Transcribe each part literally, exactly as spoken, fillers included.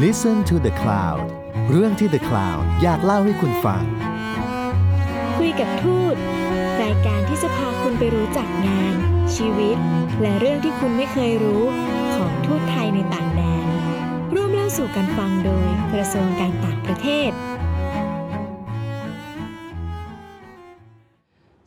Listen to the Cloud เรื่องที่ The Cloud อยากเล่าให้คุณฟังคุยกับทูตรายการที่จะพาคุณไปรู้จักงานชีวิตและเรื่องที่คุณไม่เคยรู้ของทูตไทยในต่างแดนร่วมเล่าสู่กันฟังโดยกระทรวงการต่างประเทศ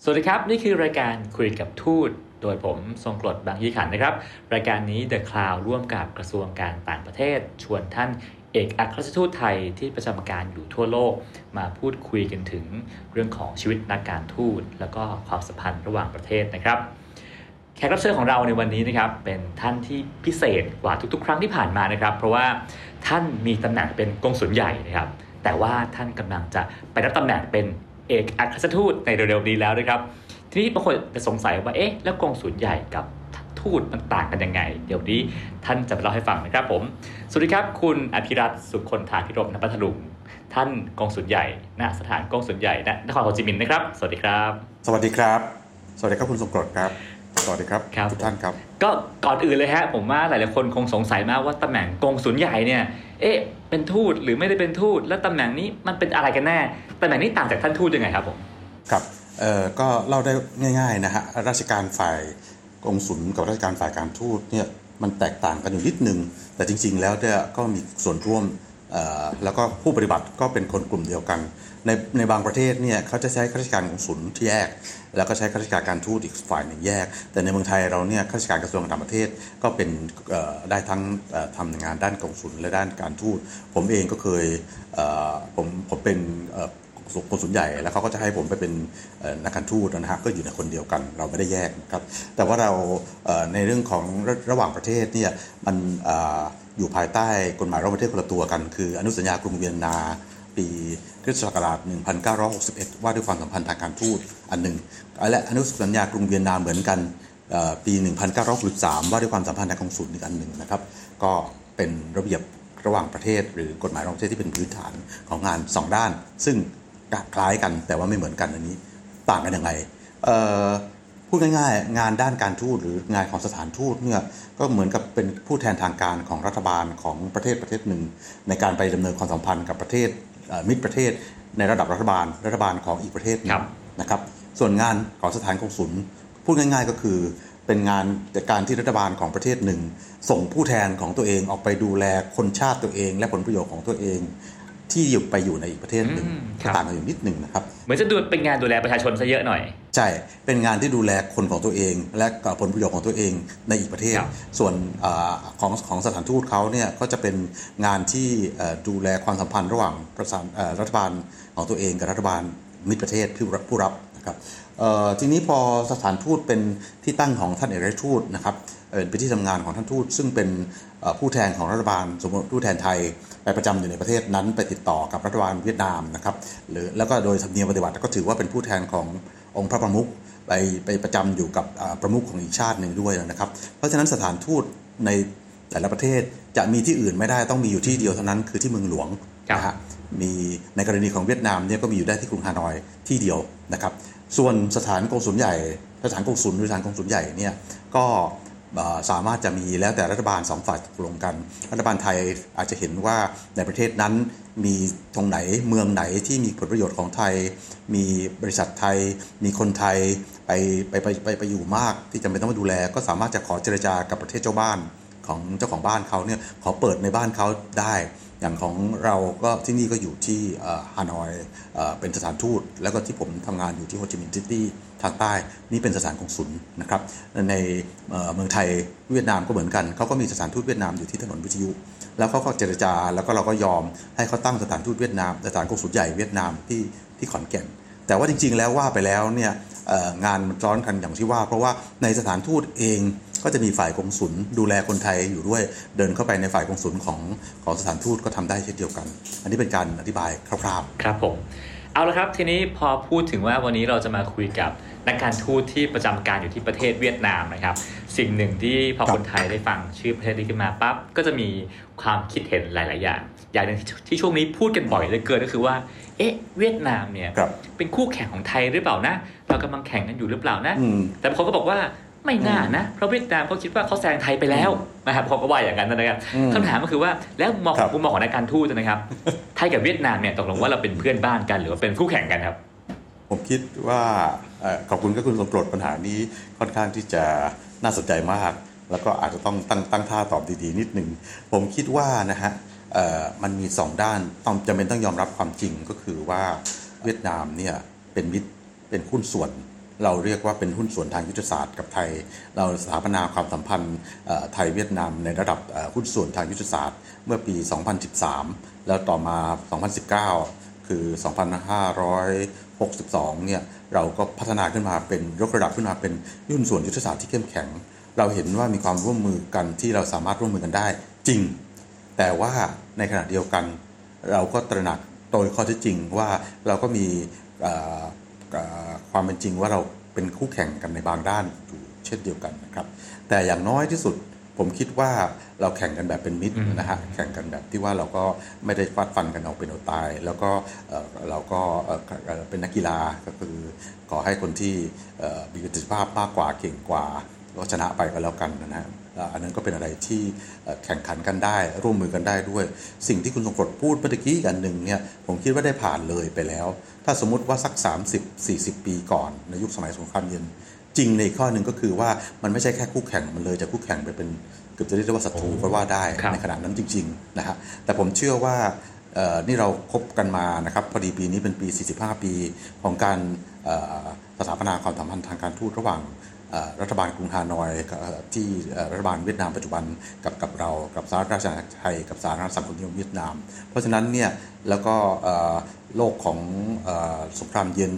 สวัสดีครับนี่คือรายการคุยกับทูตโดยผมทรงกรดบางยี่ขันนะครับรายการนี้ The Cloud ร่วมกับกระทรวงการต่างประเทศชวนท่านเอกอัครราชทูตไทยที่ประจำการอยู่ทั่วโลกมาพูดคุยกันถึงเรื่องของชีวิตนักการทูตแล้วก็ความสัมพันธ์ระหว่างประเทศนะครับแขกรับเชิญของเราในวันนี้นะครับเป็นท่านที่พิเศษกว่าทุกๆครั้งที่ผ่านมานะครับเพราะว่าท่านมีตำแหน่งเป็นกงสุลใหญ่นะครับแต่ว่าท่านกำลังจะไปรับตำแหน่งเป็นเอกอัครราชทูตในเร็วๆนี้แล้วนะครับทีนี้บางคนจะสงสัยว่าเอ๊ะแล้วกงสุลใหญ่กับทูตมันต่างกันยังไงเดี๋ยวนี้ท่านจะมาเล่าให้ฟังนะครับผมสวัสดีครับคุณอภิรัตน์สุคนธาพิรมณพัทลุงท่านกงสุลใหญ่ณสถานกงสุลใหญ่ณนครโฮจิมินห์นะครับสวัสดีครับสวัสดีครับสวัสดีครับคุณสมกรครับสวัสดีครับทุกท่านครับก็ก่อนอื่นเลยฮะผมว่าหลายๆคนคงสงสัยมากว่าตำแหน่งกงสุลใหญ่เนี่ยเอ๊ะเป็นทูตหรือไม่ได้เป็นทูตและตำแหน่งนี้มันเป็นอะไรกันแน่ตำแหน่งนี้ต่างจากท่านทูตยังไงครับผมครับเอ่อก็เล่าได้ง่ายๆนะฮะราชการฝ่ายกงสุลกับราชการฝ่ายการทูตเนี่ยมันแตกต่างกันอยู่นิดนึงแต่จริงๆแล้วเนี่ยก็มีส่วนร่วมเอ่อแล้วก็ผู้ปฏิบัติก็เป็นคนกลุ่มเดียวกันในในบางประเทศเนี่ยเขาจะใช้ข้าราชการกงสุลที่แยกแล้วก็ใช้ข้าราชการการทูตอีกฝ่ายหนึ่งแยกแต่ในเมืองไทยเราเนี่ยข้าราชการกระทรวงการต่างประเทศก็เป็นได้ทั้งทำงานด้านกงสุลและด้านการทูตผมเองก็เคยผมผมเป็นกงสุลใหญ่แล้วเขาก็จะให้ผมไปเป็นนักการทูตนะฮะก็อยู่ในคนเดียวกันเราไม่ได้แยกครับแต่ว่าเราในเรื่องของระหว่างประเทศเนี่ยมันอยู่ภายใต้กฎหมายระหว่างประเทศคนละตัวกันคืออนุสัญญากรุงเวียนนาปีคริสตศักราชหนึ่งพันเก้าร้อยหกสิบเอ็ดว่าด้วยความสัมพันธ์ทางการทูตอันหนึ่งและอนุสัญญากรุงเวียนนาเหมือนกันปีหนึ่งพันเก้าร้อยหกสิบสามว่าด้วยความสัมพันธ์ทางกงสุลอีกอันหนึ่งนะครับก็เป็นระเบียบระหว่างประเทศหรือกฎหมายระหว่างประเทศที่เป็นพื้นฐานของงานสองด้านซึ่งคล้ายกันแต่ว่าไม่เหมือนกันอันนี้ต่างกันยังไงพูดง่ายๆงานด้านการทูตหรืองานของสถานทูตเนี่ยก็เหมือนกับเป็นผู้แทนทางการของรัฐบาลของประเทศประเทศหนึ่งในการไปดำเนินความสัมพันธ์กับประเทศมิตรประเทศในระดับรัฐบาลรัฐบาลของอีกประเทศนะครับส่วนงานของสถานกงสุลพูดง่ายๆก็คือเป็นงานการที่รัฐบาลของประเทศหนึ่งส่งผู้แทนของตัวเองออกไปดูแลคนชาติตัวเองและผลประโยชน์ของตัวเองที่อยู่ไปอยู่ในอีกประเทศหนึ่งต่างกันอยู่นิดนึงนะครับเหมือนจะดูเป็นงานดูแลประชาชนซะเยอะหน่อยใช่เป็นงานที่ดูแลคนของตัวเองและผลประโยชน์ของตัวเองในอีกประเทศส่วนของของสถานทูตเขาเนี่ยก็จะเป็นงานที่ดูแลความสัมพันธ์ระหว่างรัฐบาลของตัวเองกับรัฐบาลมิตรประเทศผู้รับผู้รับนะครับทีนี้พอสถานทูตเป็นที่ตั้งของท่านเอกอัครราชทูตนะครับเป็นที่ทำงานของท่านทูตซึ่งเป็นผู้แทนของรัฐบาลสมมติผู้แทนไทยไปประจำอยู่ในประเทศนั้นไปติดต่อกับรัฐบาลเวียดนามนะครับหรือแล้วก็โดยธรรมเนียมปฏิบัติก็ถือว่าเป็นผู้แทนขององค์พระประมุขไปไปประจำอยู่กับประมุขของอีกชาติหนึ่งด้วยนะครับเพราะฉะนั้นสถานทูตในแต่ละประเทศจะมีที่อื่นไม่ได้ต้องมีอยู่ที่เดียวเท่านั้นคือที่เมืองหลวงนะฮะมีในกรณีของเวียดนามเนี่ยก็มีอยู่ได้ที่กรุงฮานอยที่เดียวนะครับส่วนสถานกงสุลใหญ่สถานกงสุลหรือสถานกงสุลใหญ่เนี่ยก็สามารถจะมีแล้วแต่รัฐบาลสองฝ่ายตกลงกันรัฐบาลไทยอาจจะเห็นว่าในประเทศนั้นมีตรงไหนเมืองไหนที่มีผลประโยชน์ของไทยมีบริษัทไทยมีคนไทยไปไปไปไปไปอยู่มากที่จำเป็นต้องมาดูแลก็สามารถจะขอเจรจากับประเทศเจ้าบ้านของเจ้าของบ้านเขาเนี่ยขอเปิดในบ้านเขาได้อย่างของเราก็ที่นี่ก็อยู่ที่ฮานอยเป็นสถานทูตแล้วก็ที่ผมทำงานอยู่ที่โฮจิมินห์ซิตี้ทางใต้นี่เป็นสถานกงสุลนะครับในเมืองไทยเวียดนามก็เหมือนกันเขาก็มีสถานทูตเวียดนามอยู่ที่ถนนวิทยุแล้วเขาก็เจรจาแล้วก็เราก็ยอมให้เขาตั้งสถานทูตเวียดนามสถานกงสุลใหญ่เวียดนามที่ที่ขอนแก่นแต่ว่าจริงๆแล้วว่าไปแล้วเนี่ยงานมันซ้อนกันอย่างที่ว่าเพราะว่าในสถานทูตเองก็จะมีฝ่ายกงสุลดูแลคนไทยอยู่ด้วยเดินเข้าไปในฝ่ายกงสุลของของสถานทูตก็ทำได้เช่นเดียวกันอันนี้เป็นการอธิบายคร่าวๆครับผมเอาละครับทีนี้พอพูดถึงว่าวันนี้เราจะมาคุยกับนักการทูตที่ประจำการอยู่ที่ประเทศเวียดนามนะครับสิ่งหนึ่งที่พอคนไทยได้ฟังชื่อประเทศนี้ขึ้นมาปั๊บก็จะมีความคิดเห็นหลายๆอย่างอย่างนึงที่ช่วงนี้พูดกันบ่อยเหลือเกินก็คือว่าเอ๊ะเวียดนามเนี่ยเป็นคู่แข่งของไทยหรือเปล่านะเรากำลังแข่งกันอยู่หรือเปล่านะแต่บางคนก็บอกว่า ไม่น่านะเพราะเวียดนามเขาคิดว่าเขาแซงไทยไปแล้วนะครับเขาก็ว่าอย่างนั้นนะครับคำถามก็คือว่าแล้วมองมุมมองของการทูตนะครับไทยกับเวียดนามเนี่ยตกลงว่าเราเป็นเพื่อนบ้านกันหรือว่าเป็นคู่แข่งกันครับผมคิดว่าขอบคุณก็คุณสมโปรดปัญหานี้ค่อนข้างที่จะน่าสนใจมากแล้วก็อาจจะต้องตั้งตั้งท่าตอบดีๆนิดนึงผมคิดว่านะฮะมันมีสองด้านต้องจำเป็นต้องยอมรับความจริงก็คือว่าเวียดนามเนี่ยเป็นมิตรเป็นหุ้นส่วนเราเรียกว่าเป็นหุ้นส่วนทางยุทธศาสตร์กับไทยเราสถาปนาความสัมพันธ์ไทยเวียดนามในระดับหุ้นส่วนทางยุทธศาสตร์เมื่อปีสองพันสิบสามแล้วต่อมาสองพันสิบเก้าคือสองพันห้าร้อยหกสิบสองเนี่ยเราก็พัฒนาขึ้นมาเป็นยกระดับขึ้นมาเป็นหุ้นส่วนยุทธศาสตร์ที่เข้มแข็งเราเห็นว่ามีความร่วมมือกันที่เราสามารถร่วมมือกันได้จริงแต่ว่าในขณะเดียวกันเราก็ตระหนักโดยข้อเท็จจริงว่าเราก็มีความเป็นจริงว่าเราเป็นคู่แข่งกันในบางด้านอยู่เช่นเดียวกันนะครับแต่อย่างน้อยที่สุดผมคิดว่าเราแข่งกันแบบเป็นมิตรนะฮะแข่งกันแบบที่ว่าเราก็ไม่ได้ฟาดฟันกันเอาเป็นเอาตายแล้วก็เราก็เป็นนักกีฬาก็คือขอให้คนที่มีประสิทธิภาพมากกว่าเก่งกว่าก็ชนะไปก็แล้วกันนะฮะอันนั้นก็เป็นอะไรที่แข่งขันกันได้ร่วมมือกันได้ด้วยสิ่งที่คุณสมพลพูดเมื่อกี้กันหนึ่งเนี่ยผมคิดว่าได้ผ่านเลยไปแล้วถ้าสมมุติว่าสักสามสิบ สี่สิบปีก่อนในยุคสมัยสงครามเย็นจริงในข้อหนึ่งก็คือว่ามันไม่ใช่แค่คู่แข่งมันเลยจะคู่แข่งไปเป็นเกือบจะเรียกว่าศัตรูก็ว่าได้ในขณะนั้นจริงๆนะฮะแต่ผมเชื่อว่านี่เราคบกันมานะครับพอดีปีนี้เป็นปีสี่สิบห้าปีของการสถาปนาความสัมพันธ์ทางการทูตระหว่างรัฐบาลกรุงฮานอยที่รัฐบาลเวียดนามปัจจุบันกับกับเรากับสาธารณรัฐประชาธิปไตยกับสาธารณรัฐสังคมนิยมเวียดนามเพราะฉะนั้นเนี่ยแล้วก็โลกของสงครามเย็น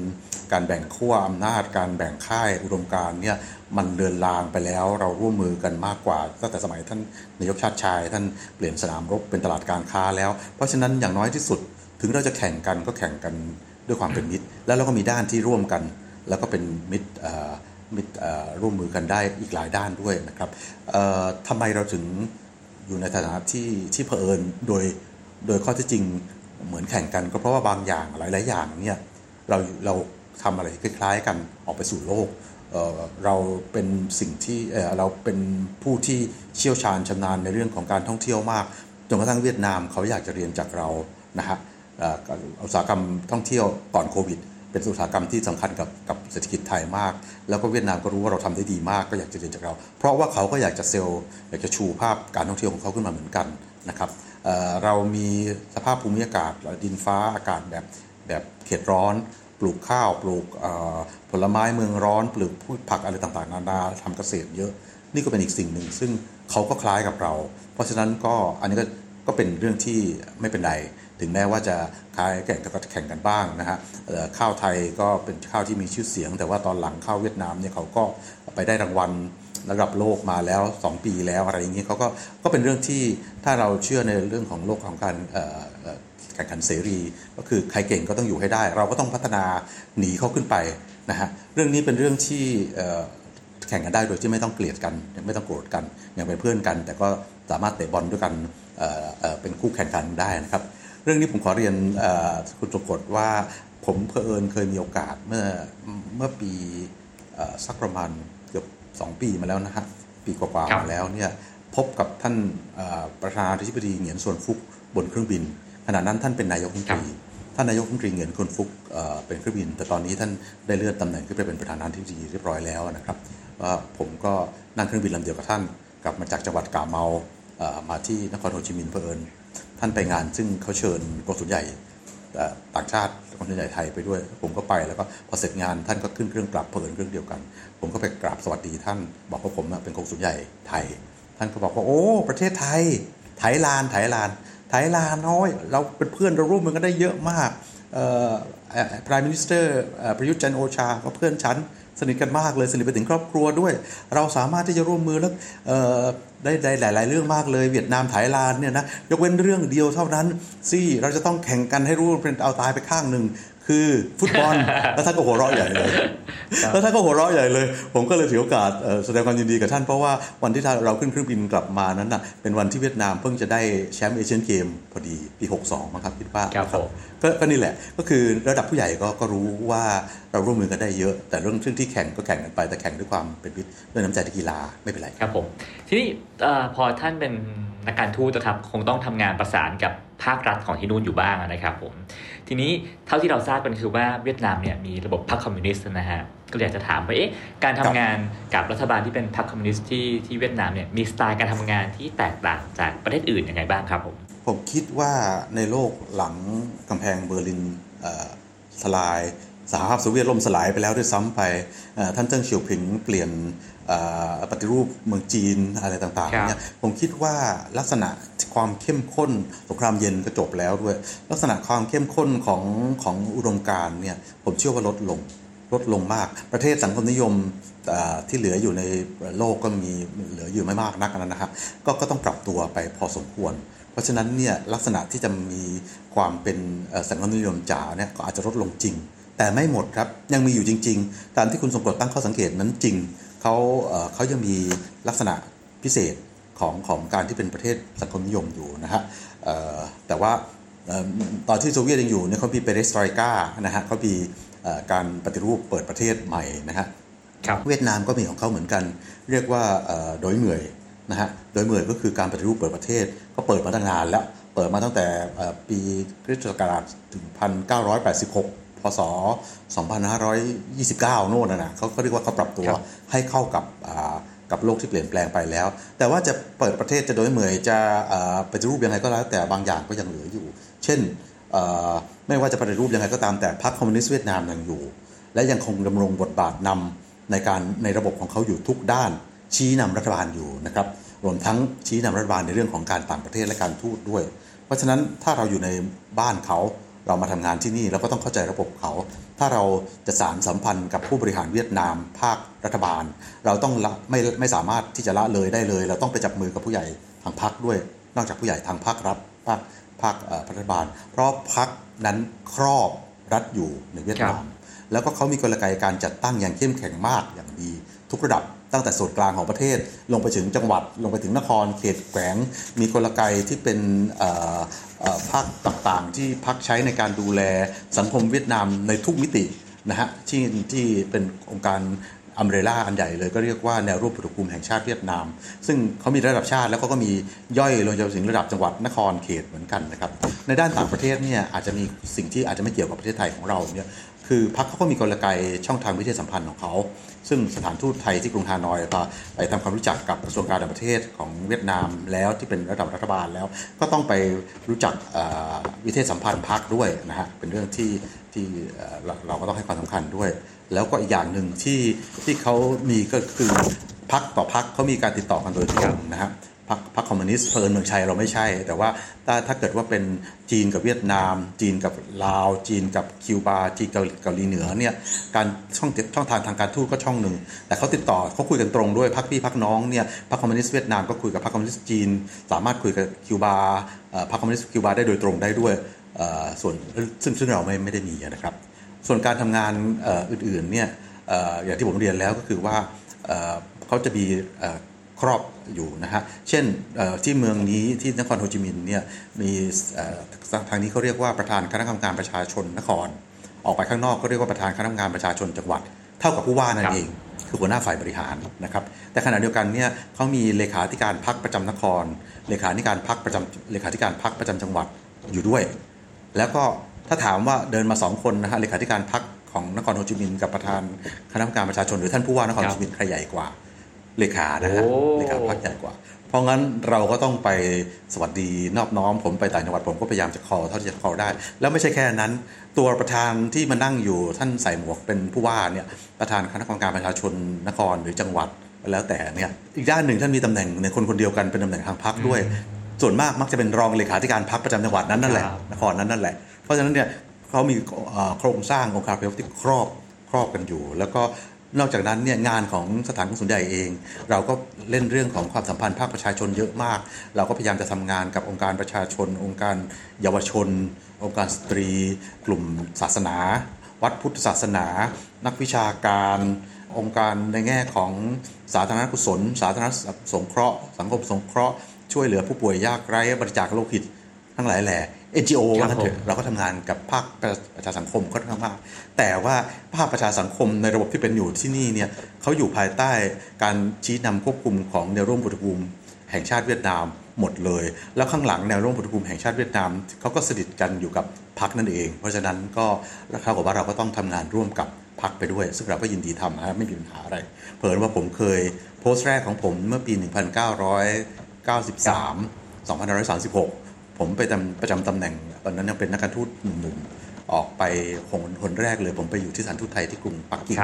การแบ่งขั้วอำนาจการแบ่งค่ายอุดมการณ์เนี่ยมันเดินลางไปแล้วเราร่วมมือกันมากกว่าตั้งแต่สมัยท่านนายกชาติชายท่านเปลี่ยนสนามรบเป็นตลาดการค้าแล้วเพราะฉะนั้นอย่างน้อยที่สุดถึงเราจะแข่งกันก็แข่งกันด้วยความเป็นมิตรแล้วเราก็มีด้านที่ร่วมกันแล้วก็เป็นมิตรมิตรร่วมมือกันได้อีกหลายด้านด้วยนะครับทำไมเราถึงอยู่ในฐานะที่ที่เผอิญโดยโดยข้อที่จริงเหมือนแข่งกันก็เพราะว่าบางอย่างหลายๆอย่างเนี่ยเราเราทำอะไรคล้ายๆกันออกไปสู่โลกเอ่อเราเป็นสิ่งที่เอ่อเราเป็นผู้ที่เชี่ยวชาญชำนาญในเรื่องของการท่องเที่ยวมากจนกระทั่งเวียดนามเขาอยากจะเรียนจากเรานะฮะเอ่ออุตสาหกรรมท่องเที่ยวก่อนโควิดเป็นอุตสาหกรรมที่สำคัญกับกับเศรษฐกิจไทยมากแล้วก็เวียดนามก็รู้ว่าเราทำได้ดีมากก็อยากจะเรียนจากเราเพราะว่าเขาก็อยากจะเซลอยากจะชูภาพการท่องเที่ยวของเขาขึ้นมาเหมือนกันนะครับ เอ่อ เรามีสภาพภูมิอากาศดินฟ้าอากาศแบบแบบเขตร้อนปลูกข้าวปลูกผลไม้เมืองร้อนปลูกพืชผักอะไรต่างๆนานาทำเกษตรเยอะนี่ก็เป็นอีกสิ่งหนึ่งซึ่งเขาก็คล้ายกับเราเพราะฉะนั้นก็อันนี้ก็ก็เป็นเรื่องที่ไม่เป็นไรถึงแม้ว่าจะคล้ายแข่งกันแข่งกันบ้างนะฮะข้าวไทยก็เป็นข้าวที่มีชื่อเสียงแต่ว่าตอนหลังข้าวเวียดนามเนี่ยเขาก็ไปได้รางวัลระดับโลกมาแล้วสองปีแล้วอะไรอย่างนี้เขาก็ก็เป็นเรื่องที่ถ้าเราเชื่อในเรื่องของโลกของการแข่งขันเสรีก็คือใครเก่งก็ต้องอยู่ให้ได้เราก็ต้องพัฒนาหนีเขาขึ้นไปนะฮะเรื่องนี้เป็นเรื่องที่แข่งกันได้โดยที่ไม่ต้องเกลียดกันไม่ต้องโกรธกันยังเป็นเพื่อนกันแต่ก็สามารถเตะบอลด้วยกันเป็นคู่แข่งขันได้นะครับเรื่องนี้ผมขอเรียนคุณสมกฎว่าผมเผอิญเคยมีโอกาสเมื่อเมื่อปีสักประมาณเกือบสองปีมาแล้วนะฮะปีกว่าๆมาแล้วเนี่ยพบกับท่านประธานาธิบดีเหงียนซวนฟุกบนเครื่องบินขณะนั้นท่านเป็นนายกรัฐมนตรีท่านนายกรัฐมนตรีเหงียนซวนฟุกเป็นเครื่องบินแต่ตอนนี้ท่านได้เลื่อนตำแหน่งขึ้นไปเป็นประธานาธิบดีเรียบร้อยแล้วนะครับว่าผมก็นั่งเครื่องบินลำเดียวกับท่านกลับมาจากจังหวัดกาเมามาที่นครโฮจิมินห์เผอิญท่านไปงานซึ่งเขาเชิญกองสุนใหญ่ต่างชาติกองสุนใหญ่ไทยไปด้วยผมก็ไปแล้วก็พอเสร็จงานท่านก็ขึ้นเครื่องกลับเผอิญเครื่องเดียวกันผมก็ไปกราบสวัสดีท่านบอกว่าผมเป็นกองสุนใหญ่ไทยท่านก็บอกว่าโอ้ประเทศไทยไทยลานไทยลานไทยลานน้อยเราเป็นเพื่อนเราร่วมมือกันได้เยอะมากพรายมินิสเตอร์ประยุทธ์จันทร์โอชาก็เพื่อนฉันสนิทกันมากเลยสนิทไปถึงครอบครัวด้วยเราสามารถที่จะร่วมมือแล้วได้ได้หลายๆเรื่องมากเลยเวียดนามไทยลานเนี่ยนะยกเว้นเรื่องเดียวเท่านั้นที่เราจะต้องแข่งกันให้รู้เป็นเอาตายไปข้างหนึ่งคือฟุตบอลแล้วท่านก็หัวเราะใหญ่เลยแล้วท่านก็หัวเราะใหญ่เลยผมก็เลยถือโอกาสแสดงความยินดีกับท่านเพราะว่าวันที่เราขึ้นเครื่องบินกลับมานั้นน่ะเป็นวันที่เวียดนามเพิ่งจะได้แชมป์เอเชียนเกมพอดีปีหกสองมั้งครับคิดว่าก็นี่แหละก็คือระดับผู้ใหญ่ก็รู้ว่า เราร่วมมือกันได้เยอะแต่เรื่องซึ่งที่แข่งก็แข่งกันไปแต่แข่งด้วยความเป็นวิทย์ด้วยน้ำใจในกีฬาไม่เป็นไรครับผมทีนี้พอท่านเป็นนักการทูตนะครับคงต้องทำงานประสานกับภาครัฐของที่นู่นอยู่บ้างนะครับผมทีนี้เท่าที่เราทราบกันคือว่าเวียดนามเนี่ยมีระบบพรรคคอมมิวนิสต์นะฮะก็เลยอยากจะถามว่าเอ๊ะการทำงานกับรัฐบาลที่เป็นพรรคคอมมิวนิสต์ที่ที่เวียดนามเนี่ยมีสไตล์การทำงานที่แตกต่างจากประเทศอื่นยังไงบ้างครับผมผมคิดว่าในโลกหลังกำแพงเบอร์ลินสลายสหภาพโซเวียตล่มสลายไปแล้วด้วยซ้ำไปท่านเจิ้งเฉียวผิงเปลี่ยนปฏิรูปเมืองจีนอะไรต่างๆเนี่ยผมคิดว่าลักษณะความเข้มข้นสงครามเย็นก็จบแล้วด้วยลักษณะความเข้มข้นของของอุดมการณ์เนี่ยผมเชื่อว่าลดลงลดลงมากประเทศสังคมนิยมที่เหลืออยู่ในโลกก็มีเหลืออยู่ไม่มากนักนะครับก็ก็ต้องปรับตัวไปพอสมควรเพราะฉะนั้นเนี่ยลักษณะที่จะมีความเป็นสังคมนิยมจ๋าเนี่ยก็อาจจะลดลงจริงแต่ไม่หมดครับยังมีอยู่จริงๆตามที่คุณสมกฤตตั้งข้อสังเกตนั้นจริงเขาเขายังมีลักษณะพิเศษของของการที่เป็นประเทศสังคมนิยมอยู่นะฮะแต่ว่าตอนที่โซเวียตยังอยู่เนี่ยเขามีเปเรสตรอยกานะฮะเขามีการปฏิรูปเปิดประเทศใหม่นะฮะเวียดนามก็มีของเขาเหมือนกันเรียกว่าโดยเหมื่อยนะฮะโดยเหมื่อยก็คือการปฏิรูปเปิดประเทศก็เปิดมาตั้งนานแล้วเปิดมาตั้งแต่ปีคริสตศักราชถึงหนึ่งพันเก้าร้อยแปดสิบหกพศสองพันห้าร้อยยี่สิบเก้าโน่นน่ะเขาก็เรียกว่าเขาปรับตัวให้เข้ากับกับโลกที่เปลี่ยนแปลงไปแล้วแต่ว่าจะเปิดประเทศจะโดยเหมื่อยจะปฏิรูปยังไงก็แล้วแต่บางอย่างก็ยังเหลืออยู่เช่นไม่ว่าจะปฏิรูปยังไงก็ตามแต่พรรคคอมมิวนิสต์เวียดนามยังอยู่และยังคงดำรงบทบาทนำในการในระบบของเขาอยู่ทุกด้านชี้นำรัฐบาลอยู่นะครับรวมทั้งชี้นำรัฐบาลในเรื่องของการต่างประเทศและการทูตด้วยเพราะฉะนั้นถ้าเราอยู่ในบ้านเขาเรามาทำงานที่นี่เราก็ต้องเข้าใจระบบเขาถ้าเราจะสานสัมพันธ์กับผู้บริหารเวียดนามภาครัฐบาลเราต้องไม่ไม่สามารถที่จะละเลยได้เลยเราต้องไปจับมือกับผู้ใหญ่ทางพรรคด้วยนอกจากผู้ใหญ่ทางภาครัฐภาคภาครัฐบาลเพราะพรรคนั้นครอบรัฐอยู่ในเวียดนามแล้วก็เขามีกลไกการจัดตั้งอย่างเข้มแข็งมากอย่างดีทุกระดับตั้งแต่ส่วนกลางของประเทศลงไปถึงจังหวัดลงไปถึงนครเขตแขวงมีกลไกที่เป็นภาคต่างๆที่พรรคใช้ในการดูแลสังคมเวียดนามในทุกมิตินะฮะที่ที่เป็นองค์การอัมเบรล่าอันใหญ่เลยก็เรียกว่าแนวร่วมปฏิรูปแห่งชาติเวียดนามซึ่งเขามีระดับชาติแล้วก็มีย่อยลงจนถึงระดับจังหวัดนครเขตเหมือนกันนะครับในด้านต่างประเทศเนี่ยอาจจะมีสิ่งที่อาจจะไม่เกี่ยวกับประเทศไทยของเราเนี่ยคือพรรคเขาก็มีกลไกช่องทางวิทยาสัมพันธ์ของเขาซึ่งสถานทูตไทยที่กรุงฮานอยไปทำความรู้จักกับกระทรวงการต่างประเทศของเวียดนามแล้วที่เป็นระดับรัฐบาลแล้วก็ต้องไปรู้จักวิทยาสัมพันธ์พรรคด้วยนะฮะเป็นเรื่องที่ที่เราก็ต้องให้ความสำคัญด้วยแล้วก็อีกอย่างหนึ่งที่ที่เขามีก็คือพรรคต่อพรรคเขามีการติดต่อกันโดยตรงนะฮะพรรคพรรคคอมมิวนิสต์เฟิร์นเมืองชัยเราไม่ใช่แต่ว่าถ้าถ้าเกิดว่าเป็นจีนกับเวียดนามจีนกับลาวจีนกับคิวบาจีนกับเกาหลีเหนือเนี่ยการช่องช่องทางทางการทูตก็ช่องหนึ่งแต่เขาติดต่อเขาคุยกันตรงด้วยพรรคพี่พรรคน้องเนี่ยพรรคคอมมิวนิสต์เวียดนามก็คุยกับพรรคคอมมิวนิสต์จีนสามารถคุยกับคิวบาพรรคคอมมิวนิสต์คิวบาได้โดยตรงได้ด้วยส่วนซึ่งซึ่งเราไม่ไม่ได้มีนะครับส่วนการทำงานอื่นๆเนี่ยอย่างที่ผมเรียนแล้วก็คือว่าเขาจะมีครอบอยู่นะฮะเช่นที่เมืองนี้ที่นครโฮจิมินห์เนี่ยมีทางนี้เขาเรียกว่าประธานคณะกรรมการประชาชนนครออกไปข้างนอกก็เรียกว่าประธานคณะกรรมการประชาชนจังหวัดเท่ากับผู้ว่านั่นเองคือหัวหน้าฝ่ายบริหารนะครับแต่ขณะเดียวกันเนี่ยเขามีเลขาธิการพรรคประจำนครเลขาธิการพรรคประจำเลขาธิการพรรคประจำจังหวัดอยู่ด้วยแล้วก็ถ้าถามว่าเดินมาสองคนนะฮะเลขาธิการพรรคของนครโฮจิมินห์กับประธานคณะกรรมการประชาชนหรือท่านผู้ว่านครโฮจิมินห์ใครใหญ่กว่าเลขานะฮะเลขาพรรคใหญ่กว่าเพราะงั้นเราก็ต้องไปสวัสดีนอบน้อมผมไปต่างจังหวัดผมก็พยายามจะคอเท่าที่จะคอได้แล้วไม่ใช่แค่นั้นตัวประธานที่มานั่งอยู่ท่านใส่หมวกเป็นผู้ว่าเนี่ยประธานคณะกรรมการประชาชนนครหรือจังหวัดแล้วแต่เนี่ยอีกด้านหนึ่งท่านมีตำแหน่งในคนคนเดียวกันเป็นตำแหน่งทางพรรคด้วยส่วนมากมักจะเป็นรองเลขาธิการพรรคประจำจังหวัดนั้นนั่นแหละนครนั้นนั่นแหละเพราะฉะนั้นเนี่ยเขามีโครงสร้างองค์การปฏิรูปที่ครอบครอบกันอยู่แล้วก็นอกจากนั้นเนี่ยงานของสถานกงสุลใหญ่เองเราก็เล่นเรื่องของความสัมพันธ์ภาคประชาชนเยอะมากเราก็พยายามจะทำงานกับองค์การประชาชนองค์การเยาวชนองค์การสตรีกลุ่มศาสนาวัดพุทธศาสนานักวิชาการองค์การในแง่ของสาธารณกุศลสาธารณสงเคราะห์สังคมสงเคราะห์ช่วยเหลือผู้ป่วยยากไร้บริจาคโลหิต ทั้งหลายแหล่ เอ็น จี โอ ว่างั้นเถอะเราก็ทำงานกับภาคประชาสังคมค่อนข้างมากแต่ว่าภาคประชาสังคมในระบบที่เป็นอยู่ที่นี่เนี่ยเขาอยู่ภายใต้การชี้นำควบคุมของแนวร่วมอุตสาหกรรมแห่งชาติเวียดนามหมดเลยแล้วข้างหลังแนวร่วมอุตสาหกรรมแห่งชาติเวียดนามเขาก็สนิทกันอยู่กับพรรคนั่นเองเพราะฉะนั้นก็เท่ากับว่าเราก็ต้องทำงานร่วมกับพรรคไปด้วยซึ่งเราก็ยินดีทำนะไม่มีปัญหาอะไรเผอิญว่าผมเคยโพสต์แรกของผมเมื่อปีหนึ่งพันเก้าร้อยเก้าสิบสาม สองพันห้าร้อยสามสิบหกผมไปประจำตำแหน่งตอนนั้นยังเป็นนักการทูตหนุ่มๆออกไปคนแรกเลยผมไปอยู่ที่สถานทูตไทยที่กรุงปักกิ่ง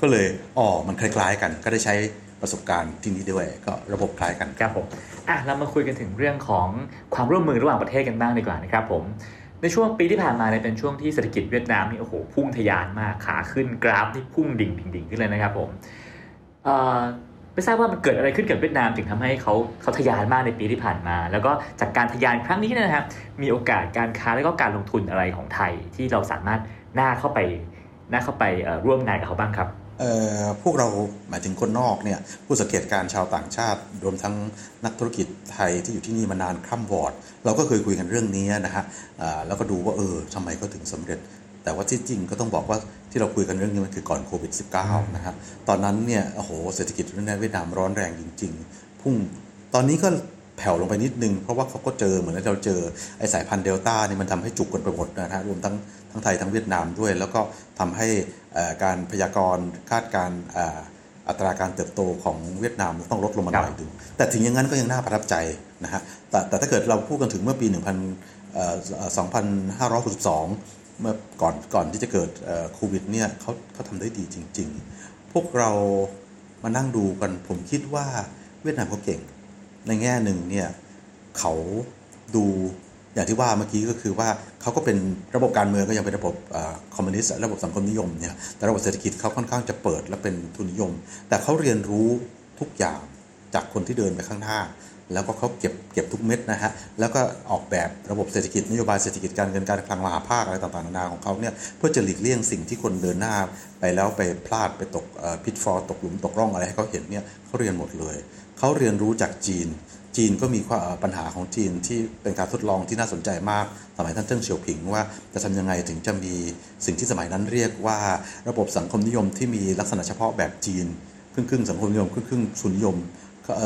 ก็เลยอ๋อมันคล้ายๆกันก็ได้ใช้ประสบการณ์ที่นี่ด้วยก็ระบบคล้ายกันครับผมอ่ะเรามาคุยกันถึงเรื่องของความร่วมมือระหว่างประเทศกันบ้างดีกว่านะครับผมในช่วงปีที่ผ่านมาเนี่ยเป็นช่วงที่เศรษฐกิจเวียดนามนี่โอ้โหพุ่งทะยานมากขาขึ้นกราฟที่พุ่งดิ่งดิ่งขึ้นเลยนะครับผมเอ่อไม่ทราบว่ามันเกิดอะไรขึ้นกับเวียดนามถึงทำให้เขาเขาทะยานมากในปีที่ผ่านมาแล้วก็จากการทะยานครั้งนี้นะครับมีโอกาสการค้าและก็การลงทุนอะไรของไทยที่เราสามารถน่าเข้าไปน่าเข้าไปร่วมงานกับเขาบ้างครับเอ่อพวกเราหมายถึงคนนอกเนี่ยผู้สังเกตการชาวต่างชาติรวมทั้งนักธุรกิจไทยที่อยู่ที่นี่มานานคร่ำวอดเราก็เคยคุยกันเรื่องนี้นะฮะแล้วก็ดูว่าเออทำไมเขาถึงสำเร็จแต่ว่าที่จริงก็ต้องบอกว่าที่เราคุยกันเรื่องนี้มันคือก่อนโควิด สิบเก้า นะครับตอนนั้นเนี่ยโอ้โหเศรษฐกิจเวียดนามร้อนแรงจริงๆพุ่งตอนนี้ก็แผ่วลงไปนิดนึงเพราะว่าเขาก็เจอเหมือนที่เราเจอไอ้สายพันธุ์เดลต้านี่มันทำให้จุกกันไปหมดนะฮะรวมทั้งทั้งไทยทั้งเวียดนามด้วยแล้วก็ทำให้การพยากรณ์คาดการอัตราการเติบโตของเวียดนามต้องลดลงมาหน่อยนึงแต่ถึงอย่างนั้นก็ยังน่าประทับใจนะฮะแต่แต่ถ้าเกิดเราพูดกันถึงเมื่อปีสองพันห้าร้อยหกสิบสองเมื่อก่อนก่อนที่จะเกิดโควิดเนี่ยเขาเขาทำได้ดีจริงๆพวกเรามานั่งดูกันผมคิดว่าเวียดนามเขาเก่งในแง่หนึ่งเนี่ยเขาดูอย่างที่ว่าเมื่อกี้ก็คือว่าเขาก็เป็นระบบการเมืองก็ยังเป็นระบบคอมมิวนิสต์ระบบสังคมนิยมเนี่ยแต่ระบบเศรษฐกิจเขาค่อนข้างจะเปิดและเป็นทุนนิยมแต่เขาเรียนรู้ทุกอย่างจากคนที่เดินไปข้างหน้าแล้วก็เขาเก็บเก็บทุกเม็ดนะฮะแล้วก็ออกแบบระบบเศรษฐกิจนโยบายเศรษฐกิจการเงินการคลังมหาภาคอะไรต่างๆนานาของเขาเนี่ยเพื่อจะหลีกเลี่ยงสิ่งที่คนเดินหน้าไปแล้วไปพลาดไปตกพิทฟอลตกหลุมตกร่องอะไรให้เขาเห็นเนี่ยเขาเรียนหมดเลยเขาเรียนรู้จากจีนจีนก็มีปัญหาของจีนที่เป็นการทดลองที่น่าสนใจมากสมัยท่านเจิ้งเฉียวผิงว่าจะทำยังไงถึงจะมีสิ่งที่สมัยนั้นเรียกว่าระบบสังคมนิยมที่มีลักษณะเฉพาะแบบจีนครึ่งๆสังคมนิยมครึ่งๆทุนนิยม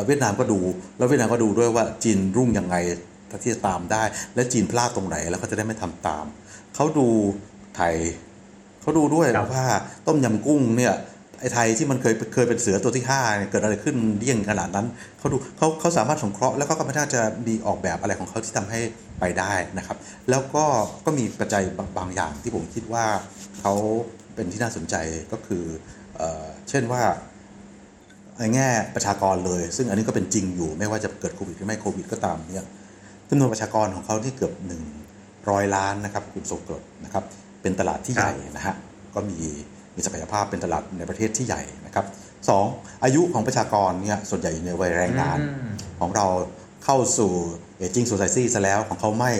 เวียดนามก็ดูแล้วเวียดนามก็ดูด้วยว่าจีนรุ่งยังไงที่จะตามได้และจีนพลาดตรงไหนแล้วก็จะได้ไม่ทำตามเขาดูไทยเขาดูด้วยว่าต้มยำกุ้งเนี่ยไอ้ไทยที่มันเคยเคยเป็นเสือตัวที่ห้าเนี่ยเกิดอะไรขึ้นเดี่ยงขนาดนั้นเขาดูเขาเขาสามารถสงเคราะห์แล้วก็ก็ไม่น่าจะมีออกแบบอะไรของเขาที่ทำให้ไปได้นะครับแล้วก็ก็มีปัจจัยบางอย่างที่ผมคิดว่าเขาเป็นที่น่าสนใจก็คือเอ่อเช่นว่าในแง่ประชากรเลยซึ่งอันนี้ก็เป็นจริงอยู่ไม่ว่าจะเกิดโควิดหรือไม่โควิดก็ตามเนี่ยจำนวนประชากรของเขาที่เกือบหนึ่งร้อยล้านนะครับคุณโสกฤตนะครับเป็นตลาดที่ใหญ่นะฮะก็มีมีศักยภาพเป็นตลาดในประเทศที่ใหญ่นะครับสองอายุของประชากรเนี่ยส่วนใหญ่อยู่ในวัยแรงงานของเราเข้าสู่เอจิ้งโซไซตี้ซะแล้วของเขาไม่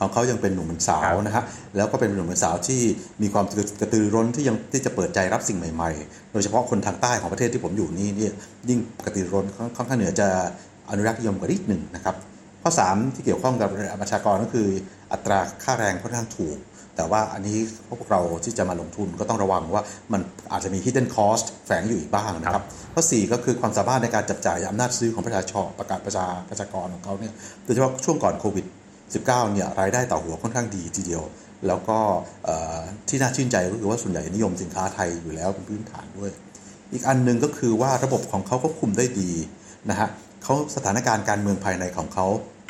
ของเขายังเป็นหนุ่มสาวนะครับแล้วก็เป็นหนุ่มสาวที่มีความกระตือร้นที่ยังที่จะเปิดใจรับสิ่งใหม่ๆโดยเฉพาะคนทางใต้ของประเทศที่ผมอยู่นี่นี่ยิ่งกระตือร้นค่อนข้างเหนือจะอนุรักษ์นิยมกว่านิดหนึ่งนะครับข้อสามที่เกี่ยวข้องกับประชากรก็คืออัตราค่าแรงค่อนข้างถูกแต่ว่าอันนี้พวกเราที่จะมาลงทุนก็ต้องระวังว่ามันอาจจะมี hidden cost แฝงอยู่อีกบ้างนะครับข้อสี่ก็คือความสามารถในการจับจ่ายอำนาจซื้อของประชาชนประกาศประชาประชากรของเขาเนี่ยโดยเฉพาะช่วงก่อนโควิดสิบเก้า เนี่ยรายได้ต่อหัวค่อนข้างดีทีเดียวแล้วก็ที่น่าชื่นใจก็คือว่าส่วนใหญ่นิยมสินค้าไทยอยู่แล้วเป็นพื้นฐานด้วยอีกอันนึงก็คือว่าระบบของเขาก็คุมได้ดีนะฮะเขาสถานการณ์การเมืองภายในของเขา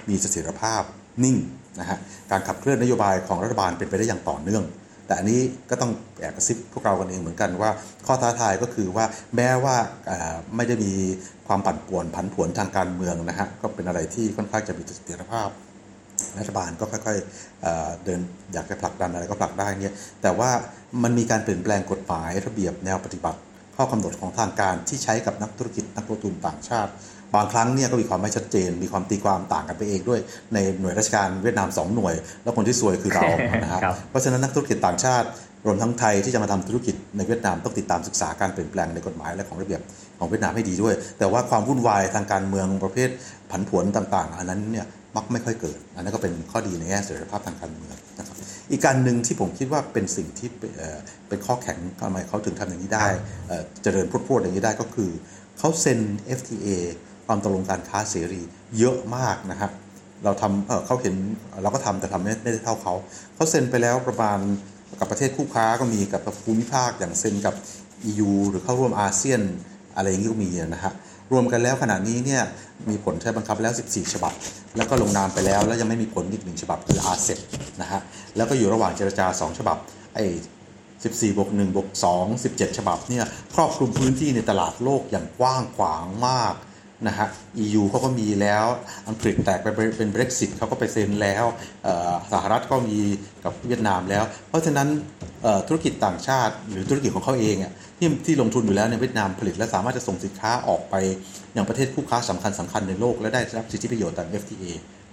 มีเสถียรภาพนิ่งนะฮะการขับเคลื่อนนโยบายของรัฐบาลเป็นไปได้อย่างต่อเนื่องแต่อันนี้ก็ต้องแอบกระซิบพวกเรากันเองเหมือนกันว่าข้อท้าทายก็คือว่าแม้ว่าไม่ได้มีความปั่นป่วนผันผวนทางการเมืองนะฮะก็เป็นอะไรที่ค่อนข้างจะมีเสถียรภาพรัฐบาลก็ค่อยๆเดินอยากจะผลักดันอะไรก็ผลักได้เนี่ยแต่ว่ามันมีการเปลี่ยนแปลงกฎหมายระเบียบแนวปฏิบัติข้อกำหนดของทางการที่ใช้กับนักธุรกิจนักลงทุนต่างชาติบางครั้งเนี่ยก็มีความไม่ชัดเจนมีความตีความต่างกันไปเองด้วยในหน่วยราชการเวียดนามสองหน่วยแล้วคนที่ซวยคือเรา นะครับเพราะฉะนั้นนักธุรกิจต่างชาติรวมทั้งไทยที่จะมาทำธุรกิจในเวียดนามต้องติดตามศึกษาการเปลี่ยนแปลงในกฎหมายและของระเบียบของเวียดนามให้ดีด้วยแต่ว่าความวุ่นวายทางการเมืองประเภทผันผวนต่างๆอันนั้นเนี่ย มักไม่ค่อยเกิดอันนั้นก็เป็นข้อดีในแง่เสถียรภาพทางการเมืองนะครับอีกการหนึ่งที่ผมคิดว่าเป็นสิ่งที่เป็นข้อแข็งทำไมเขาถึงทำอย่างนี้ได้เจริญพรวดๆอย่างนี้ได้ก็คือเขาเซ็น เอฟ ที เอ ความตกลงการค้าเสรีเยอะมากนะครับเราทำ เอ่อ เขาเห็นเราก็ทำแต่ทำไม่ได้เท่าเขาเขาเซ็นไปแล้วประมาณกับประเทศคู่ค้าก็มีกับภูมิภาคอย่างเซ็นกับ อี ยู หรือเข้าร่วมอาเซียนอะไรอย่างนี้ก็มีนะฮะรวมกันแล้วขณะนี้เนี่ยมีผลใช้บังคับแล้วสิบสี่ฉบับแล้วก็ลงนามไปแล้วแล้วยังไม่มีผลอีกหนึ่งฉบับคือ อาร์ ซี อี พี นะฮะแล้วก็อยู่ระหว่างเจรจาสองฉบับไอ้สิบสี่บวกหนึ่งบวกสอง สิบเจ็ดฉบับเนี่ยครอบคลุมพื้นที่ในตลาดโลกอย่างกว้างขวางมากนะฮะ อี ยู เขาก็มีแล้วอังกฤษแตกไปเป็น Brexit เขาก็ไปเซ็นแล้วสหรัฐก็มีกับเวียดนามแล้วเพราะฉะนั้นธุรกิจต่างชาติหรือธุรกิจของเขาเองอ่ะที่ที่ลงทุนอยู่แล้วในเวียดนามผลิตและสามารถจะส่งสินค้าออกไปอย่างประเทศคู่ค้าสำคัญสำคัญในโลกและได้รับสิทธิประโยชน์ตาม เอฟ ที เอ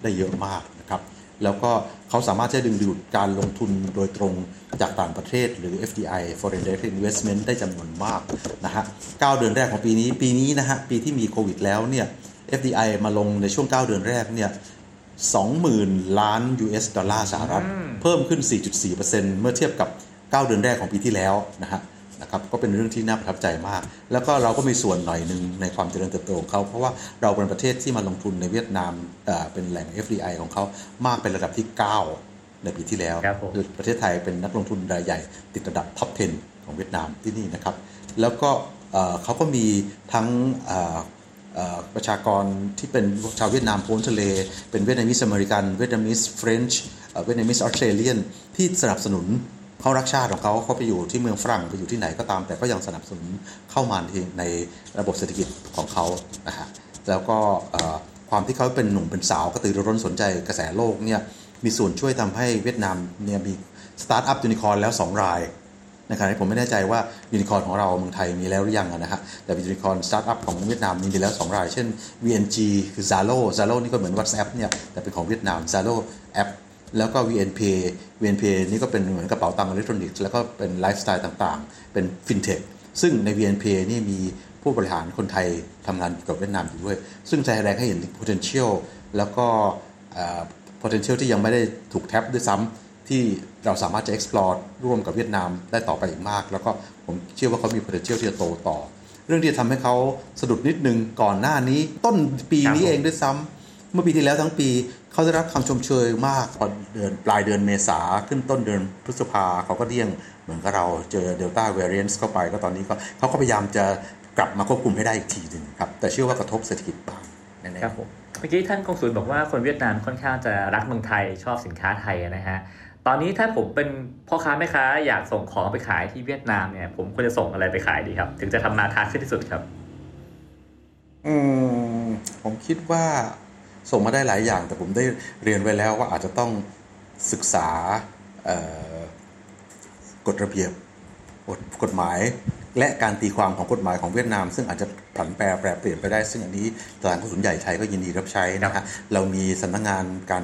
ได้เยอะมากนะครับแล้วก็เขาสามารถจะดึงดูดการลงทุนโดยตรงจากต่างประเทศหรือ เอฟ ดี ไอForeign Direct Investment ได้จำนวนมากนะฮะเก้าเดือนแรกของปีนี้ปีนี้นะฮะปีที่มีโควิดแล้วเนี่ย เอฟ ดี ไอ มาลงในช่วงเก้าเดือนแรกเนี่ย สองหมื่นล้าน ยู เอส ดอลลาร์สหรัฐเพิ่มขึ้น สี่จุดสี่เปอร์เซ็นต์ เมื่อเทียบกับเก้าเดือนแรกของปีที่แล้วนะฮะนะครับก็เป็นเรื่องที่น่าประทับใจมากแล้วก็เราก็มีส่วนหน่อยนึงในความเจริญเติบโตของเขาเพราะว่าเราเป็นประเทศที่มาลงทุนในเวียดนามเป็นแหล่ง เอฟ ดี ไอ ของเขามากเป็นระดับที่เก้าในปีที่แล้วประเทศไทยเป็นนักลงทุนรายใหญ่ติดระดับท็อปสิบของเวียดนามที่นี่นะครับแล้วก็เขาก็มีทั้งประชากรที่เป็นชาวเวียดนามพ้นทะเลเป็นเวียดนามิสอเมริกันเวียดนามิสเฟรนช์เวียดนามิสออสเตรเลียนที่สนับสนุนเขารักชาติของเขาเขาไปอยู่ที่เมืองฝรั่งไปอยู่ที่ไหนก็ตามแต่ก็ยังสนับสนุนเข้ามาในระบบเศรษฐกิจของเขานะฮะแล้วก็ความที่เขาเป็นหนุ่มเป็นสาวกระตือรือร้นสนใจกระแสโลกเนี่ยมีส่วนช่วยทำให้เวียดนามเนี่ยมีสตาร์ทอัพยูนิคอร์นแล้วสองรายในขณะที่ผมไม่แน่ใจว่ายูนิคอร์นของเราเมืองไทยมีแล้วหรือยังนะฮะแต่ยูนิคอร์นสตาร์ทอัพของเวียดนามมีแล้วสองรายเช่น วี เอ็น จี คือ Zalo Zalo นี่ก็เหมือน WhatsApp เนี่ยแต่เป็นของเวียดนาม Zalo Appแล้วก็ วี เอ็น พี วี เอ็น พี นี่ก็เป็นเหมือนกระเป๋าตังค์อิเล็กทรอนิกส์แล้วก็เป็นไลฟ์สไตล์ต่างๆเป็นฟินเทคซึ่งใน วี เอ็น พี นี่มีผู้บริหารคนไทยทำงานกับเวียดนามอยู่ด้วยซึ่งแสดงให้เห็น potential แล้วก็ potential ที่ยังไม่ได้ถูกแท็บด้วยซ้ำที่เราสามารถจะ explore ร่วมกับเวียดนามได้ต่อไปอีกมากแล้วก็ผมเชื่อว่าเขามี potential ที่จะโตต่อเรื่องที่ทำให้เขาสะดุดนิดนึงก่อนหน้านี้ต้นปีนี้เองด้วยซ้ำเมื่อปีที่แล้วทั้งปีเขาได้รับคำชมเชยมากพอเดือนปลายเดือนเมษาขึ้นต้นเดือนพฤษภาเขาก็เดี่ยงเหมือนกับเราเจอเดลต้าแวริแอนซ์เข้าไปก็ตอนนี้ก็เขาก็พยายามจะกลับมาควบคุมให้ได้อีกทีนึงครับแต่เชื่อว่ากระทบเศรษฐกิจบ้างแน่ๆครับผมเมื่อกี้ท่านกงสุลบอกว่าคนเวียดนามค่อนข้างจะรักเมืองไทยชอบสินค้าไทยนะฮะตอนนี้ถ้าผมเป็นพ่อค้าแม่ค้าอยากส่งของไปขายที่เวียดนามเนี่ยผมควรจะส่งอะไรไปขายดีครับถึงจะทำมาค้าขึ้นที่สุดครับอืมผมคิดว่าส่งมาได้หลายอย่างแต่ผมได้เรียนไว้แล้วว่าอาจจะต้องศึกษากฎระเบียบกฎหมายและการตีความของกฎหมายของเวียดนามซึ่งอาจจะผันแปรแปรเปลี่ยนไปได้ซึ่งอันนี้ทางกระทรวงใหญ่ไทยก็ยินดีรับใช้นะฮะเรามีสำนักงานการ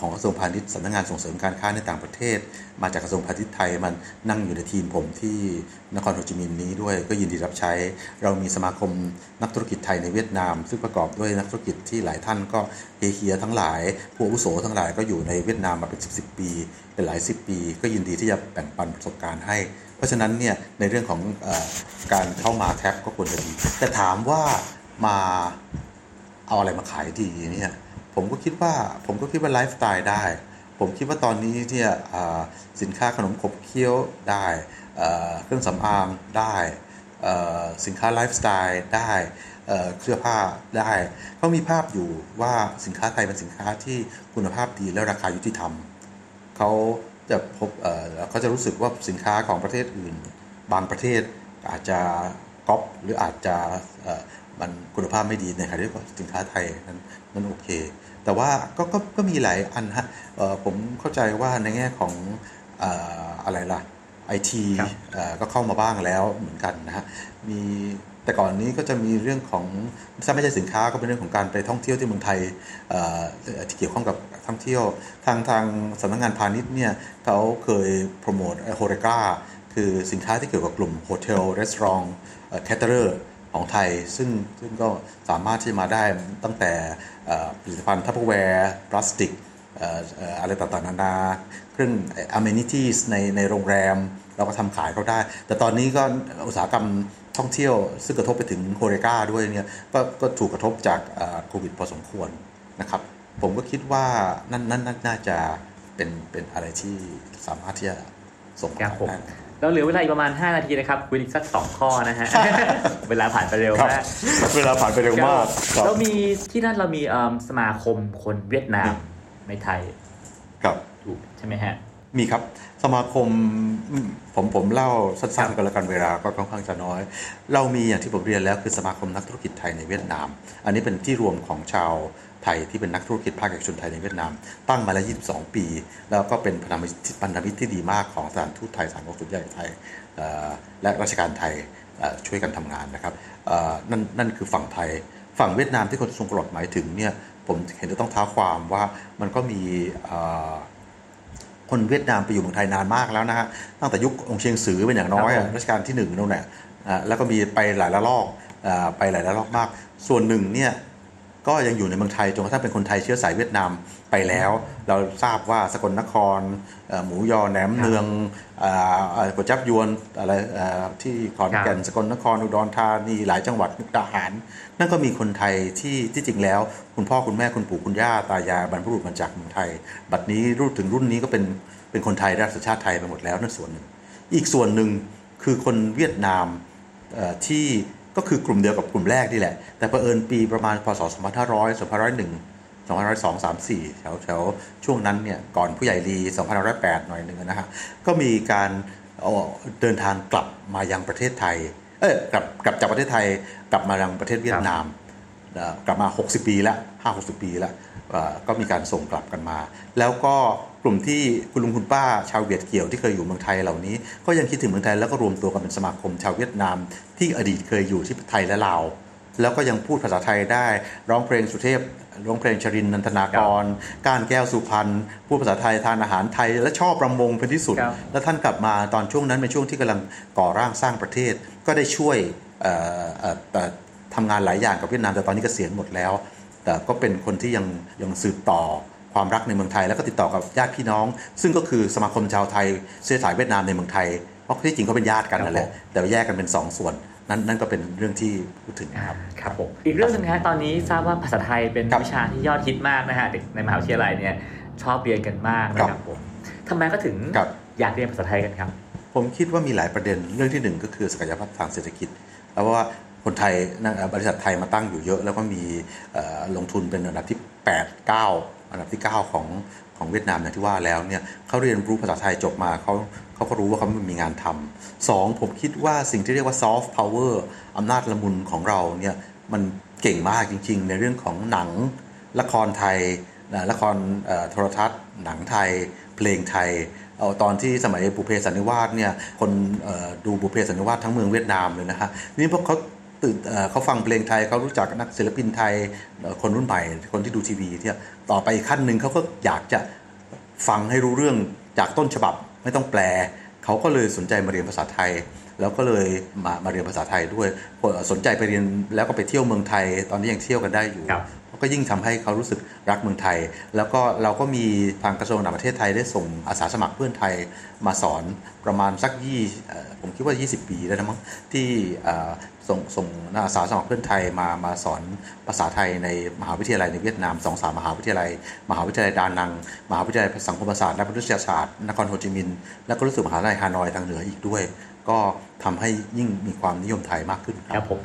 ของกระทรวงพาณิชย์สำนักงานส่งเสริมการค้าในต่างประเทศมาจากกระทรวงพาณิชย์ไทยมันนั่งอยู่ในทีมผมที่นครโฮจิมินห์นี้ด้วยก็ยินดีรับใช้เรามีสมาคมนักธุรกิจไทยในเวียดนามซึ่งประกอบด้วยนักธุรกิจที่หลายท่านก็เฮียเฮียทั้งหลายผู้อาวุโสทั้งหลายก็อยู่ในเวียดนามมาเป็นสิบปีเป็นหลายสิบปีก็ยินดีที่จะแบ่งปันประสบการณ์ให้เพราะฉะนั้นเนี่ยในเรื่องของเอ่อการเข้ามาแท็บก็ควรจะดีแต่ถามว่ามาเอาอะไรมาขายดีเนี่ยผมก็คิดว่าผมก็คิดว่าไลฟ์สไตล์ได้ผมคิดว่าตอนนี้เนี่ยสินค้าขนมขบเคี้ยวได้เครื่องสำอางได้สินค้าไลฟ์สไตล์ได้เสื้อผ้าได้เขามีภาพอยู่ว่าสินค้าไทยเป็นสินค้าที่คุณภาพดีและราคายุติธรรมเขาจะพบเขาจะรู้สึกว่าสินค้าของประเทศอื่นบางประเทศอาจจะก๊อปหรืออาจจะมันคุณภาพไม่ดีในขณะที่สินค้าไทยนั้นนั้นโอเคแต่ว่าก็ก็ก็มีหลายอันฮะผมเข้าใจว่าในแง่ของเอ่ออะไรล่ะ ไอ ที เอ่อก็เข้ามาบ้างแล้วเหมือนกันนะฮะมีแต่ก่อนนี้ก็จะมีเรื่องของถ้าไม่ใช่สินค้าก็เป็นเรื่องของการไปท่องเที่ยวที่เมืองไทยเอ่อที่เกี่ยวข้องกับท่องเที่ยวทางทางสำนักงานพาณิชย์เนี่ยเขาเคยโปรโมทโฮเรกาคือสินค้าที่เกี่ยวกับกลุ่มโฮเทลรีสอร์ทแคทเทอร์ ของไทยซึ่งซึ่งก็สามารถที่มาได้ตั้งแต่ผลิตภัณฑ์ทัพเวร์พลาสติกอะไรต่างๆนานาเครื่อง amenities ในในโรงแรมเราก็ทำขายเขาได้แต่ตอนนี้ก็อุตสาหกรรมท่องเที่ยวซึ่งกระทบไปถึงโคเรกาด้วยเนี่ยก็ก็ถูกกระทบจากโควิดพอสมควรนะครับผมก็คิดว่านั่นนั่นน่าจะเป็นเป็นอะไรที่สามารถที่จะส่งผลได้เราเหลือเวลาอีกประมาณห้านาทีนะครับคุยอีกสักสองข้อนะฮะ เวลาผ่านไปเร็วมากเวลาผ่านไปเร็วมากเรามีที่นั่นเรามีสมาคมคนเวียดนามในไทยครับถูกใช่ไหมฮะมีครับสมาคมผมผมเล่าสั้นๆกันแล้วกันเวลาก็ค่อนข้างจะน้อยเรามีอย่างที่ผมเรียนแล้วคือสมาคมนักธุรกิจไทยในเวียดนามอันนี้เป็นที่รวมของชาวไทยที่เป็นนักธุรกิจภาคเอกชนไทยในเวียดนามตั้งมาแล้วยี่สิบสองปีแล้วก็เป็นพันธมิตรที่ดีมากของสถานทูตไทยสถานทูตใหญ่ไทยและราชการไทยช่วยกันทำงานนะครับนั่นนั่นคือฝั่งไทยฝั่งเวียดนามที่คนทรงกรดหมายถึงเนี่ยผมเห็นจะต้องท้าความว่ามันก็มีคนเวียดนามไปอยู่เมืองไทยนานมากแล้วนะฮะตั้งแต่ยุคองค์เชียงสือเป็นอย่างน้อยรัชกาลที่หนึ่งนู่นแหละแล้วก็มีไปหลายระลอกไปหลายระลอกมากส่วนหนึ่งเนี่ยก็ยังอยู่ในเมืองไทยจนกระทั่งเป็นคนไทยเชื้อสายเวียดนามไปแล้วเราทราบว่าสกลนครหมูยอแหนมเนืองก๋วยจั๊บยวนอะไรที่ขอนแก่นสกลนครอุดรธานีหลายจังหวัดมุกดาหารนั่นก็มีคนไทยที่ที่จริงแล้วคุณพ่อคุณแม่คุณปู่คุณย่าตายายบรรพบุรุษมาจากเมืองไทยบัดนี้รุ่นถึงรุ่นนี้ก็เป็นเป็นคนไทยได้สัญชาติไทยไปหมดแล้วนั่นส่วนหนึ่งอีกส่วนหนึ่งคือคนเวียดนามที่ก็คือกลุ่มเดียวกับกลุ่มแรกนี่แหละแต่ประเอิญปีประมาณพศสองพันห้าร้อย สองพันห้าร้อยเอ็ด สองพันห้าร้อยสอง สามสี่แถวแถวช่วงนั้นเนี่ยก่อนผู้ใหญ่ลีสองพันห้าร้อยแปดหน่อยนึงนะฮะก็มีการเดินทางกลับมายังประเทศไทยเอ้ยกลับกลับจากประเทศไทยกลับมายังประเทศเวียดนามกลับมาหกสิบปีละห้าสิบหกสิบปีละก็มีการส่งกลับกันมาแล้วก็กลุ่มที่คุณลุงคุณป้าชาวเวียดเกี่ยวที่เคยอยู่เมืองไทยเหล่านี้ก็ยังคิดถึงเมืองไทยแล้วก็รวมตัวกันเป็นสมาคมชาวเวียดนามที่อดีตเคยอยู่ที่ไทยและลาวแล้วก็ยังพูดภาษาไทยได้ร้องเพลงสุเทพร้องเพลงชรินนันทนากรการแก้วสุพรรณพูดภาษาไทยทานอาหารไทยและชอบประมงเป็นที่สุดแล้วท่านกลับมาตอนช่วงนั้นเป็นช่วงที่กำลังก่อร่างสร้างประเทศก็ได้ช่วยทำงานหลายอย่างกับเวียดนามแต่ตอนนี้เกษียณหมดแล้วแต่ก็เป็นคนที่ยังยังสืบต่อความรักในเมืองไทยแล้วก็ติดต่อกับญาติพี่น้องซึ่งก็คือสมาคมชาวไทยเชื้อสายเวียดนามในเมืองไทยเพราะที่จริงเขาเป็นญาติกันนั่นแหละแต่แยกกันเป็นสองส่วนนั่นนั่นก็เป็นเรื่องที่พูดถึงนะครับครับผมอีกเรื่องนึงนะตอนนี้ทราบว่าภาษาไทยเป็นวิชาที่ยอดฮิตมากนะฮะเด็กในมหาวิทยาลัยเนี่ยชอบเรียนกันมากนะครับผมทำไมก็ถึงอยากเรียนภาษาไทยกันครับผมคิดว่ามีหลายประเด็นเรื่องที่หนึ่งก็คือศักยภาพทางเศรษฐกิจแล้วว่าคนไทยบริษัทไทยมาตั้งอยู่เยอะแล้วก็มีลงทุนเป็นอันดับที่แปด เก้าอันดับที่เก้าของของเวียดนามอย่างที่ว่าแล้วเนี่ยเขาเรียนรู้ภาษาไทยจบมาเขาเขาก็รู้ว่าเขาไม่มีงานทำสองผมคิดว่าสิ่งที่เรียกว่า soft power อำนาจละมุนของเราเนี่ยมันเก่งมากจริงๆในเรื่องของหนังละครไทยละครโทรทัศน์หนังไทยเพลงไทยเอาตอนที่สมัยบุพเพสันนิวาสเนี่ยคนดูบุพเพสันนิวาสทั้งเมืองเวียดนามเลยนะฮะนี่พวกเขาเขาฟังเพลงไทยเขารู้จักนักศิลปินไทยคนรุ่นใหม่คนที่ดูทีวีเนี่ยต่อไปขั้นหนึ่งเขาก็อยากจะฟังให้รู้เรื่องจากต้นฉบับไม่ต้องแปลเขาก็เลยสนใจมาเรียนภาษาไทยแล้วก็เลยมามาเรียนภาษาไทยด้วยสนใจไปเรียนแล้วก็ไปเที่ยวเมืองไทยตอนนี้ยังเที่ยวกันได้อยู่ก็ยิ่งทำให้เขารู้สึกรักเมืองไทยแล้วก็เราก็มีทางกระทรวงต่างประเทศไทยได้ส่งอาสาสมัครเพื่อนไทยมาสอนประมาณสักยี่ผมคิดว่ายี่สิบปีแล้วนะมั้งที่ส่งส่งอาสาสมัครเพื่อนไทยมามาสอนภาษาไทยในมหาวิทยาลัยในเวียดนาม สองถึงสาม มหาวิทยาลัยมหาวิทยาลัยดานังมหาวิทยาลัยสังคมศาสตร์และมนุษยศาสตร์นครโฮจิมินห์และก็รู้สึกมหาวิทยาลัยฮานอยทางเหนืออีกด้วยก็ทำให้ยิ่งมีความนิยมไทยมากขึ้นครับผม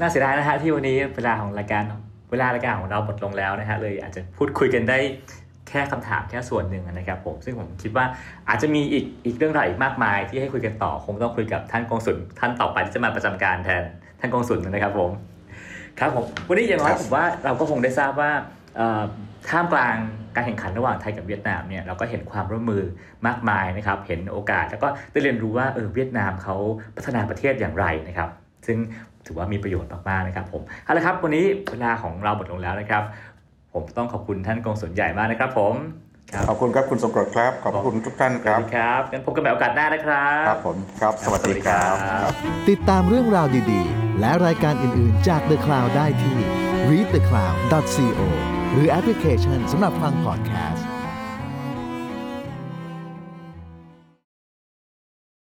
น่าเสียดายนะฮะที่วันนี้เวลาของรายการเวลารายการของเราหมดลงแล้วนะฮะเลยอาจจะพูดคุยกันได้แค่คำถามแค่ส่วนหนึ่งนะครับผมซึ่งผมคิดว่าอาจจะมีอีกอีกเรื่องราวอีกมากมายที่ให้คุยกันต่อคงต้องคุยกับท่านกองสุนท่านต่อไปที่จะมาประจำการแทนท่านกองสุนนะครับผมครับผมวันนี้อย่างน้อยผมว่าเราก็คงได้ทราบว่าท่ามกลางการแข่งขันระหว่างไทยกับเวียดนามเนี่ยเราก็เห็นความร่วมมือมากมายนะครับเห็นโอกาสแล้วก็ได้เรียนรู้ว่าเออเวียดนามเขาพัฒนาประเทศอย่างไรนะครับซึ่งถือว่ามีประโยชน์มากๆนะครับผมเอาละครับวันนี้เวลาของเราหมดลงแล้วนะครับผมต้องขอบคุณท่านกองสุนใหญ่มากนะครับผมขอบคุณครับคุณสงกรานต์ครับขอบคุณทุกท่านครับครับงั้นพบกันใหม่โอกาสหน้านะครับครับผมครับสวัสดีครับติดตามเรื่องราวดีๆ และรายการอื่นๆจาก The Cloud ได้ที่ รีด เดอะ คลาวด์ ดอท ซี โอ หรือแอปพลิเคชันสำหรับฟังพอดแคสต์